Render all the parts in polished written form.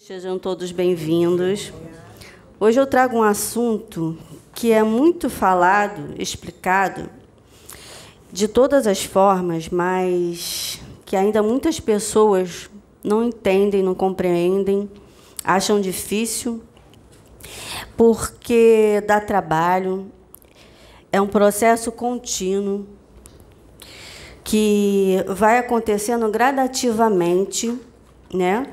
Sejam todos bem-vindos. Hoje eu trago um assunto que é muito falado, explicado, de todas as formas, mas que ainda muitas pessoas não entendem, não compreendem, acham difícil, porque dá trabalho, é um processo contínuo que vai acontecendo gradativamente, né?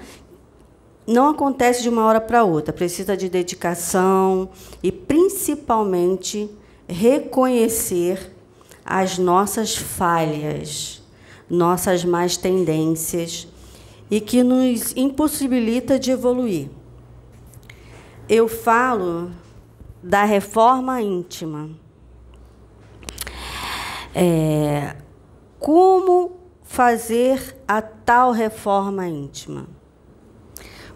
Não acontece de uma hora para outra, precisa de dedicação e, principalmente, reconhecer as nossas falhas, nossas más tendências e que nos impossibilita de evoluir. Eu falo da reforma íntima. Como fazer a tal reforma íntima?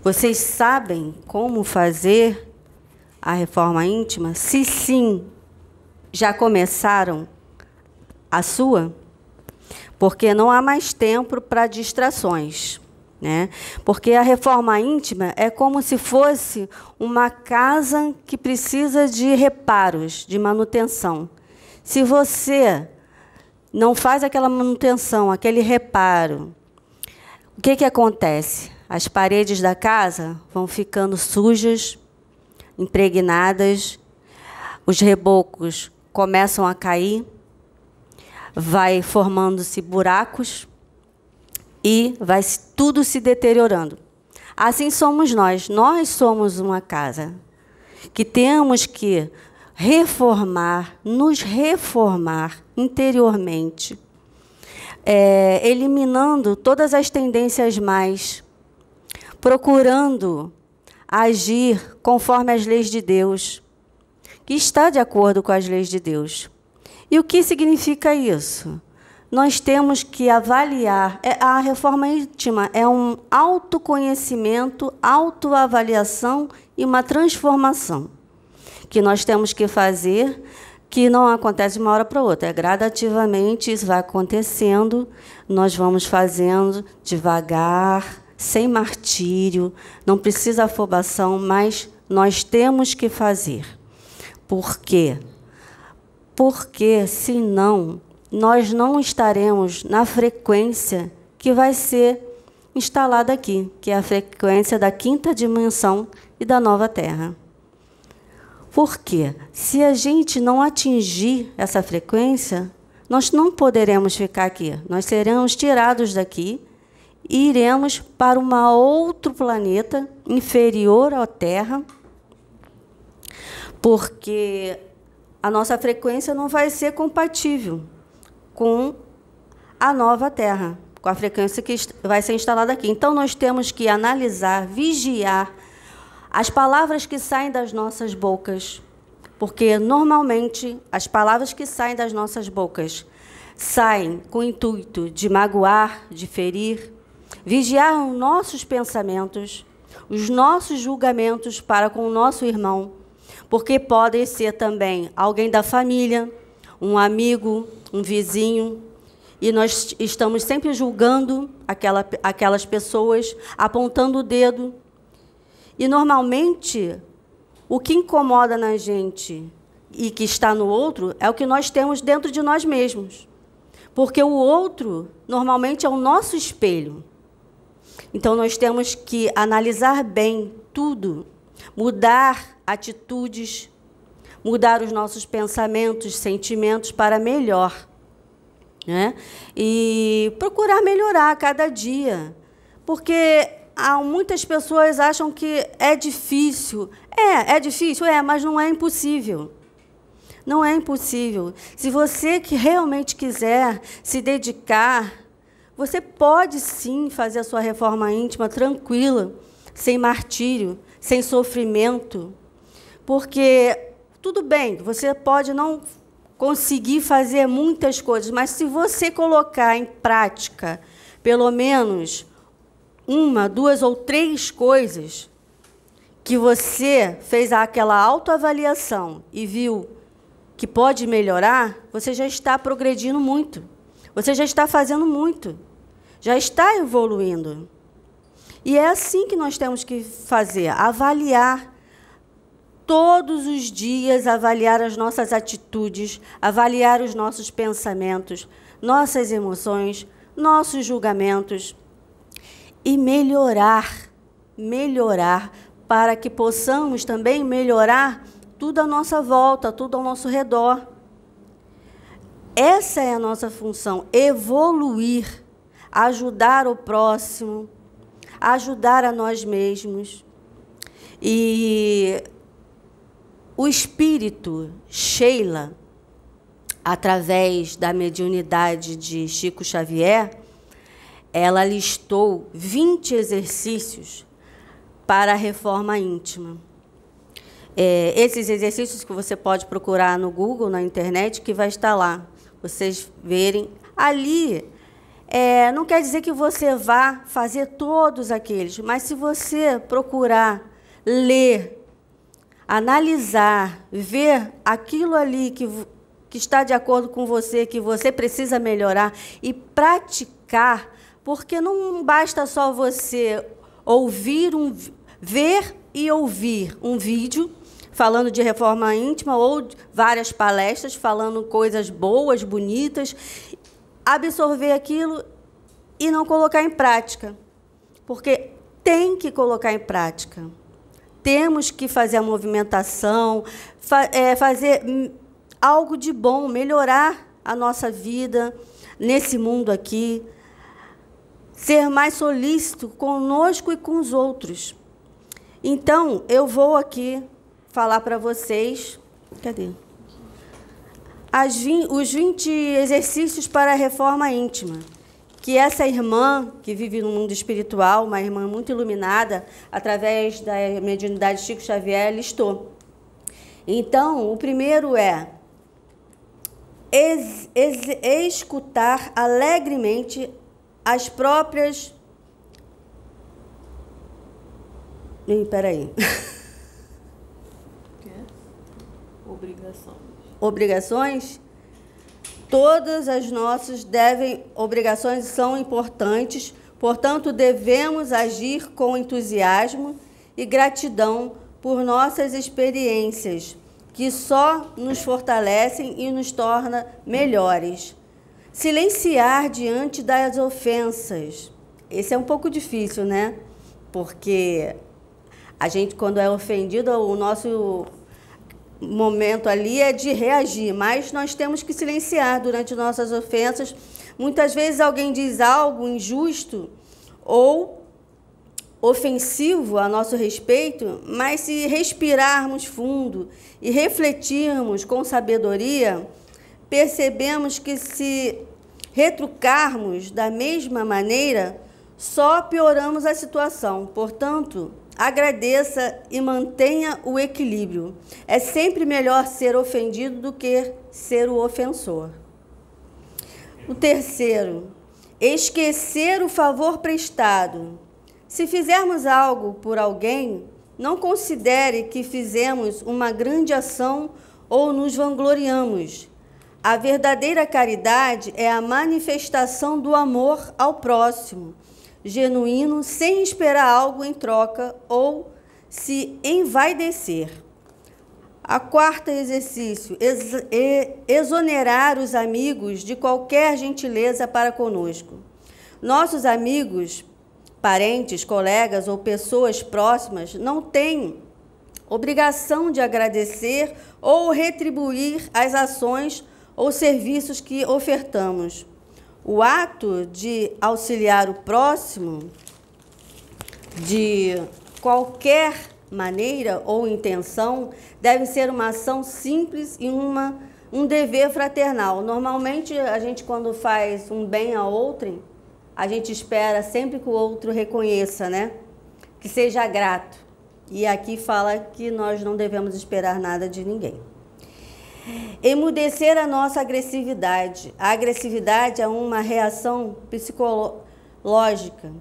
Vocês sabem como fazer a reforma íntima? Se sim, já começaram a sua? Porque não há mais tempo para distrações, né? Porque a reforma íntima é como se fosse uma casa que precisa de reparos, de manutenção. Se você não faz aquela manutenção, aquele reparo, o que acontece? As paredes da casa vão ficando sujas, impregnadas, os rebocos começam a cair, vai formando-se buracos e vai tudo se deteriorando. Assim somos nós. Nós somos uma casa que temos que reformar, nos reformar interiormente, eliminando todas as tendências mais, procurando agir conforme as leis de Deus, que está de acordo com as leis de Deus. E o que significa isso? Nós temos que avaliar. A reforma íntima é um autoconhecimento, autoavaliação e uma transformação que nós temos que fazer, que não acontece de uma hora para outra. É gradativamente, isso vai acontecendo, nós vamos fazendo devagar, sem martírio, não precisa afobação, mas nós temos que fazer. Por quê? Porque, senão, nós não estaremos na frequência que vai ser instalada aqui, que é a frequência da quinta dimensão e da nova Terra. Por quê? Se a gente não atingir essa frequência, nós não poderemos ficar aqui, nós seremos tirados daqui, e iremos para um outro planeta inferior à Terra, porque a nossa frequência não vai ser compatível com a nova Terra, com a frequência que vai ser instalada aqui. Então, nós temos que analisar, vigiar as palavras que saem das nossas bocas, porque, normalmente, as palavras que saem das nossas bocas saem com o intuito de magoar, de ferir. Vigiar os nossos pensamentos, os nossos julgamentos para com o nosso irmão, porque podem ser também alguém da família, um amigo, um vizinho, e nós estamos sempre julgando aquelas pessoas, apontando o dedo. E, normalmente, o que incomoda na gente e que está no outro é o que nós temos dentro de nós mesmos, porque o outro, normalmente, é o nosso espelho. Então, nós temos que analisar bem tudo, mudar atitudes, mudar os nossos pensamentos, sentimentos para melhor, né? E procurar melhorar a cada dia, porque muitas pessoas acham que é difícil. É difícil, mas não é impossível. Não é impossível. Se você que realmente quiser se dedicar, você pode, sim, fazer a sua reforma íntima tranquila, sem martírio, sem sofrimento, porque, tudo bem, você pode não conseguir fazer muitas coisas, mas se você colocar em prática pelo menos uma, duas ou três coisas que você fez aquela autoavaliação e viu que pode melhorar, você já está progredindo muito, você já está fazendo muito. Já está evoluindo. E é assim que nós temos que fazer, avaliar todos os dias, avaliar as nossas atitudes, avaliar os nossos pensamentos, nossas emoções, nossos julgamentos e melhorar para que possamos também melhorar tudo à nossa volta, tudo ao nosso redor. Essa é a nossa função, evoluir, ajudar o próximo, ajudar a nós mesmos. E o espírito Sheila, através da mediunidade de Chico Xavier, ela listou 20 exercícios para a reforma íntima. Esses exercícios que você pode procurar no Google, na internet, que vai estar lá, vocês verem. Ali, não quer dizer que você vá fazer todos aqueles, mas se você procurar ler, analisar, ver aquilo ali que está de acordo com você, que você precisa melhorar e praticar, porque não basta só você ver e ouvir um vídeo falando de reforma íntima ou várias palestras falando coisas boas, bonitas, absorver aquilo e não colocar em prática, porque tem que colocar em prática. Temos que fazer a movimentação, fazer algo de bom, melhorar a nossa vida nesse mundo aqui, ser mais solícito conosco e com os outros. Então, eu vou aqui falar para vocês, cadê? Os 20 exercícios para a reforma íntima, que essa irmã que vive no mundo espiritual, uma irmã muito iluminada, através da mediunidade Chico Xavier, listou. Então, o primeiro é escutar alegremente as próprias... Peraí. Obrigações? Todas as nossas obrigações são importantes, portanto, devemos agir com entusiasmo e gratidão por nossas experiências, que só nos fortalecem e nos tornam melhores. Silenciar diante das ofensas. Esse é um pouco difícil, né? Porque a gente, quando é ofendido, o nosso momento ali é de reagir, mas nós temos que silenciar durante nossas ofensas. Muitas vezes alguém diz algo injusto ou ofensivo a nosso respeito, mas se respirarmos fundo e refletirmos com sabedoria, percebemos que se retrucarmos da mesma maneira, só pioramos a situação. Portanto, agradeça e mantenha o equilíbrio. É sempre melhor ser ofendido do que ser o ofensor. O terceiro, esquecer o favor prestado. Se fizermos algo por alguém, não considere que fizemos uma grande ação ou nos vangloriamos. A verdadeira caridade é a manifestação do amor ao próximo, genuíno, sem esperar algo em troca ou se envaidecer. A quarta exercício, exonerar os amigos de qualquer gentileza para conosco. Nossos amigos, parentes, colegas ou pessoas próximas não têm obrigação de agradecer ou retribuir as ações ou serviços que ofertamos. O ato de auxiliar o próximo de qualquer maneira ou intenção deve ser uma ação simples e um dever fraternal. Normalmente, a gente, quando faz um bem a outrem, a gente espera sempre que o outro reconheça, né? Que seja grato. E aqui fala que nós não devemos esperar nada de ninguém. Emudecer a nossa agressividade. A agressividade é uma reação psicológica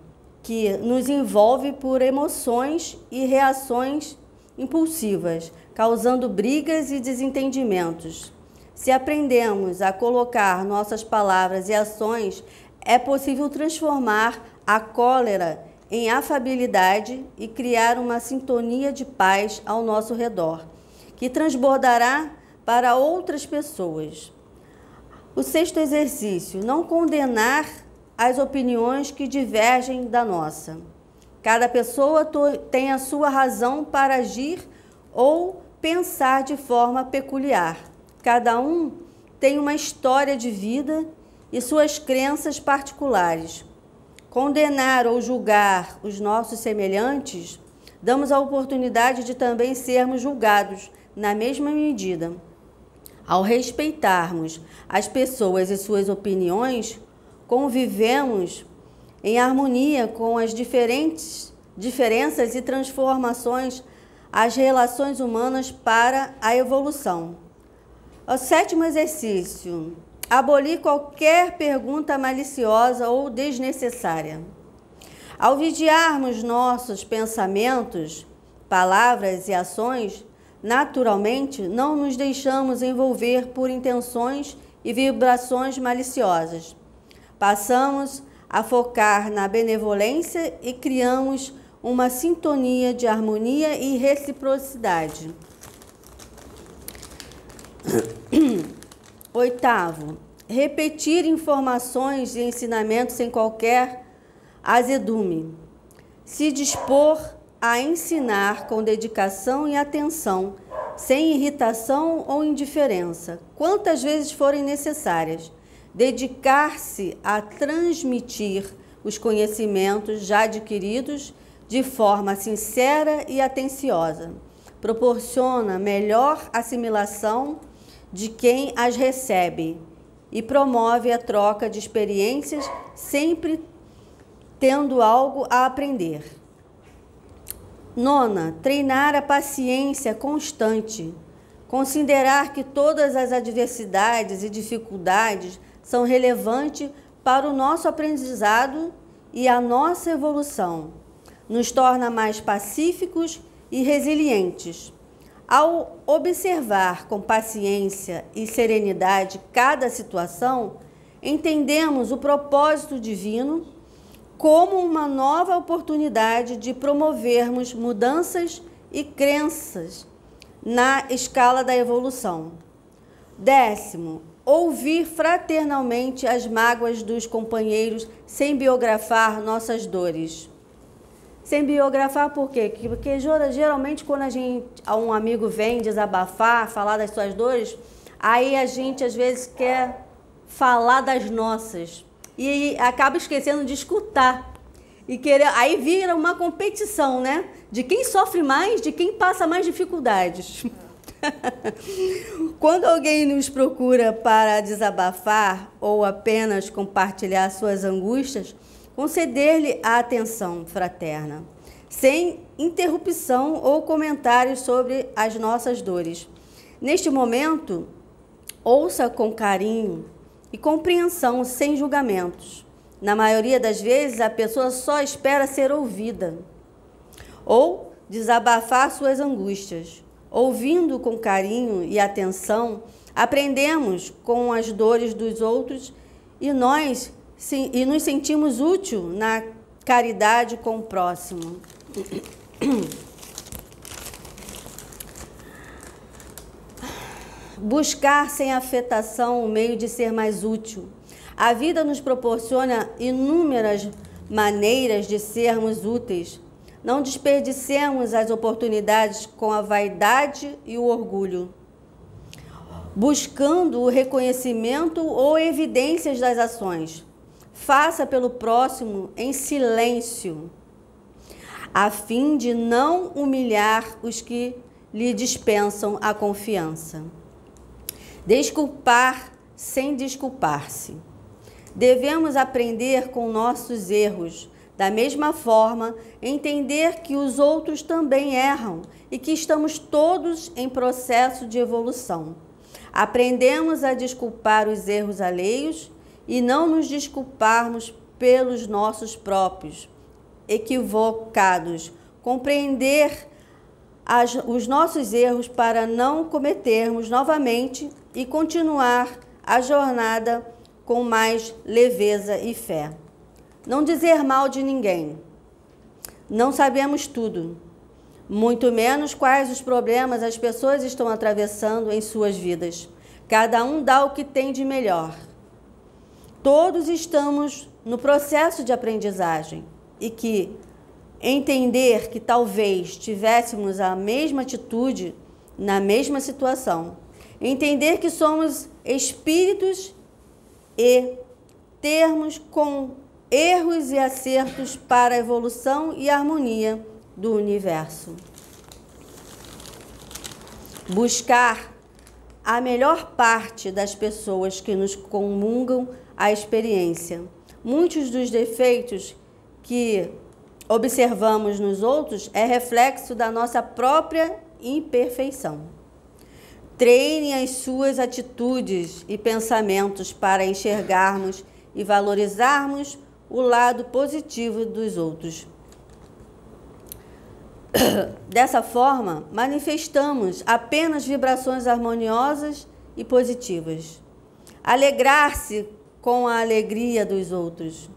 que nos envolve por emoções e reações impulsivas, causando brigas e desentendimentos. Se aprendemos a colocar nossas palavras e ações, é possível transformar a cólera em afabilidade e criar uma sintonia de paz ao nosso redor, que transbordará para outras pessoas. O sexto exercício, não condenar as opiniões que divergem da nossa. Cada pessoa tem a sua razão para agir ou pensar de forma peculiar. Cada um tem uma história de vida e suas crenças particulares. Condenar ou julgar os nossos semelhantes, damos a oportunidade de também sermos julgados na mesma medida. Ao respeitarmos as pessoas e suas opiniões, convivemos em harmonia com as diferenças e transformações as relações humanas para a evolução. O sétimo exercício, abolir qualquer pergunta maliciosa ou desnecessária. Ao vigiarmos nossos pensamentos, palavras e ações, naturalmente não nos deixamos envolver por intenções e vibrações maliciosas. Passamos a focar na benevolência e criamos uma sintonia de harmonia e reciprocidade. Oitavo, repetir informações e ensinamentos sem qualquer azedume. Se dispor a ensinar com dedicação e atenção, sem irritação ou indiferença, quantas vezes forem necessárias. Dedicar-se a transmitir os conhecimentos já adquiridos de forma sincera e atenciosa. Proporciona melhor assimilação de quem as recebe e promove a troca de experiências, sempre tendo algo a aprender. Nona, treinar a paciência constante. Considerar que todas as adversidades e dificuldades são relevantes para o nosso aprendizado e a nossa evolução. Nos torna mais pacíficos e resilientes. Ao observar com paciência e serenidade cada situação, entendemos o propósito divino como uma nova oportunidade de promovermos mudanças e crenças na escala da evolução. Décimo, ouvir fraternalmente as mágoas dos companheiros sem biografar nossas dores. Sem biografar por quê? Porque geralmente quando um amigo vem desabafar, falar das suas dores, aí a gente às vezes quer falar das nossas e acaba esquecendo de escutar. E aí vira uma competição, né? De quem sofre mais, de quem passa mais dificuldades. Quando alguém nos procura para desabafar ou apenas compartilhar suas angústias, conceder-lhe a atenção fraterna, sem interrupção ou comentários sobre as nossas dores. Neste momento, ouça com carinho e compreensão, sem julgamentos. Na maioria das vezes, a pessoa só espera ser ouvida ou desabafar suas angústias. Ouvindo com carinho e atenção, aprendemos com as dores dos outros e nos sentimos úteis na caridade com o próximo. Buscar sem afetação o meio de ser mais útil. A vida nos proporciona inúmeras maneiras de sermos úteis. Não desperdicemos as oportunidades com a vaidade e o orgulho, buscando o reconhecimento ou evidências das ações. Faça pelo próximo em silêncio, a fim de não humilhar os que lhe dispensam a confiança. Desculpar sem desculpar-se. Devemos aprender com nossos erros. Da mesma forma, entender que os outros também erram e que estamos todos em processo de evolução. Aprendemos a desculpar os erros alheios e não nos desculparmos pelos nossos próprios equivocados. Compreender os nossos erros para não cometermos novamente e continuar a jornada com mais leveza e fé. Não dizer mal de ninguém. Não sabemos tudo, muito menos quais os problemas as pessoas estão atravessando em suas vidas. Cada um dá o que tem de melhor. Todos estamos no processo de aprendizagem e que entender que talvez tivéssemos a mesma atitude na mesma situação. Entender que somos espíritos e termos com erros e acertos para a evolução e harmonia do universo. Buscar a melhor parte das pessoas que nos comungam a experiência. Muitos dos defeitos que observamos nos outros é reflexo da nossa própria imperfeição. Treine as suas atitudes e pensamentos para enxergarmos e valorizarmos o lado positivo dos outros. Dessa forma, manifestamos apenas vibrações harmoniosas e positivas. Alegrar-se com a alegria dos outros.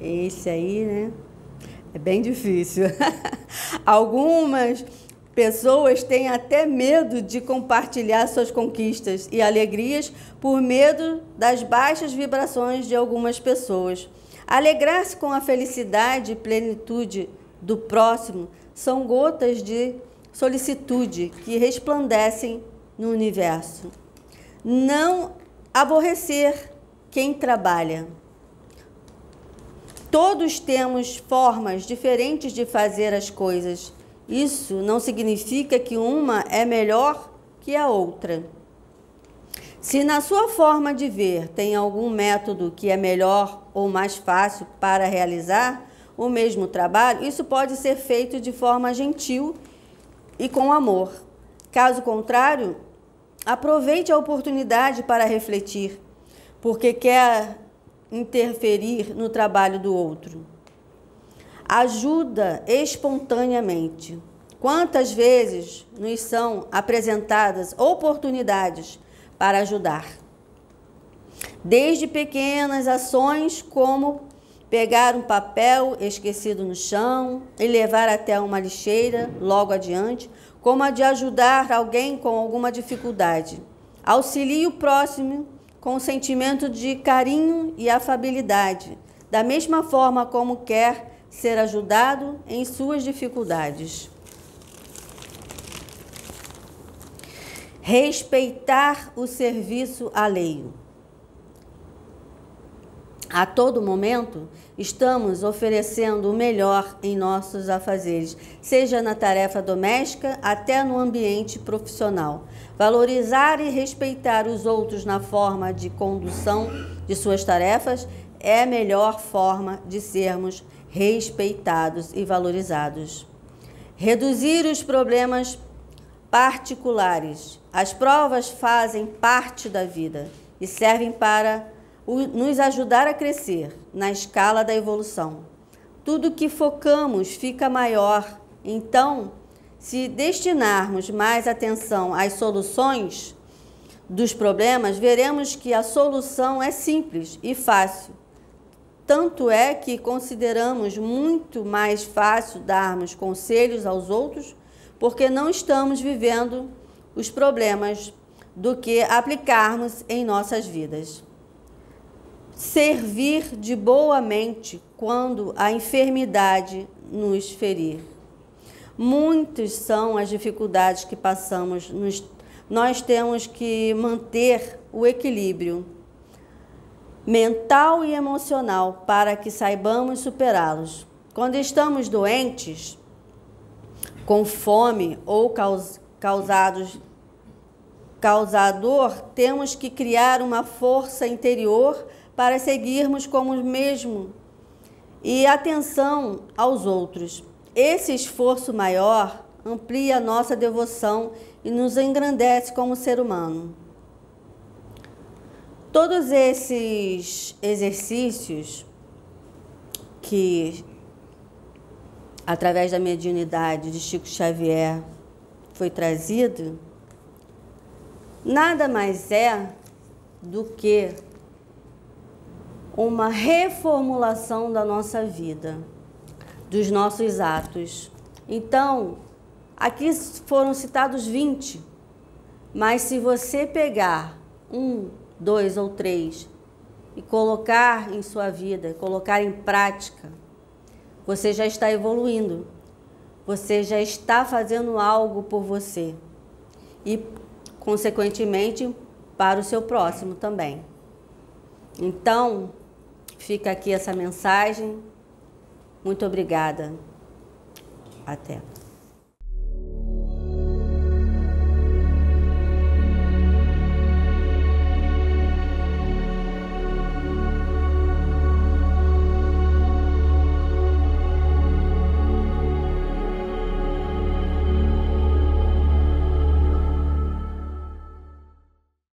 Esse aí, né? É bem difícil. Algumas pessoas têm até medo de compartilhar suas conquistas e alegrias por medo das baixas vibrações de algumas pessoas. Alegrar-se com a felicidade e plenitude do próximo são gotas de solicitude que resplandecem no universo. Não aborrecer quem trabalha. Todos temos formas diferentes de fazer as coisas. Isso não significa que uma é melhor que a outra. Se na sua forma de ver tem algum método que é melhor ou mais fácil para realizar o mesmo trabalho, isso pode ser feito de forma gentil e com amor. Caso contrário, aproveite a oportunidade para refletir, porque quer interferir no trabalho do outro. Ajuda espontaneamente. Quantas vezes nos são apresentadas oportunidades para ajudar? Desde pequenas ações como pegar um papel esquecido no chão e levar até uma lixeira logo adiante, como a de ajudar alguém com alguma dificuldade. Auxilie o próximo com o sentimento de carinho e afabilidade, da mesma forma como quer ser ajudado em suas dificuldades. Respeitar o serviço alheio. A todo momento, estamos oferecendo o melhor em nossos afazeres, seja na tarefa doméstica até no ambiente profissional. Valorizar e respeitar os outros na forma de condução de suas tarefas é a melhor forma de sermos respeitados e valorizados. Reduzir os problemas particulares. As provas fazem parte da vida e servem para nos ajudar a crescer na escala da evolução. Tudo que focamos fica maior. Então, se destinarmos mais atenção às soluções dos problemas, veremos que a solução é simples e fácil. Tanto é que consideramos muito mais fácil darmos conselhos aos outros, porque não estamos vivendo os problemas, do que aplicarmos em nossas vidas. Servir de boa mente quando a enfermidade nos ferir. Muitas são as dificuldades que passamos. Nós temos que manter o equilíbrio mental e emocional para que saibamos superá-los. Quando estamos doentes, com fome ou causador, temos que criar uma força interior para seguirmos como o mesmo e atenção aos outros. Esse esforço maior amplia nossa devoção e nos engrandece como ser humano. Todos esses exercícios que, através da mediunidade de Chico Xavier, foi trazido, nada mais é do que uma reformulação da nossa vida. dos nossos atos. Então, aqui foram citados 20, mas se você pegar 1, 2 ou 3 e colocar em sua vida, colocar em prática, você já está evoluindo, você já está fazendo algo por você e, consequentemente, para o seu próximo também. Então, fica aqui essa mensagem. Muito obrigada. Até.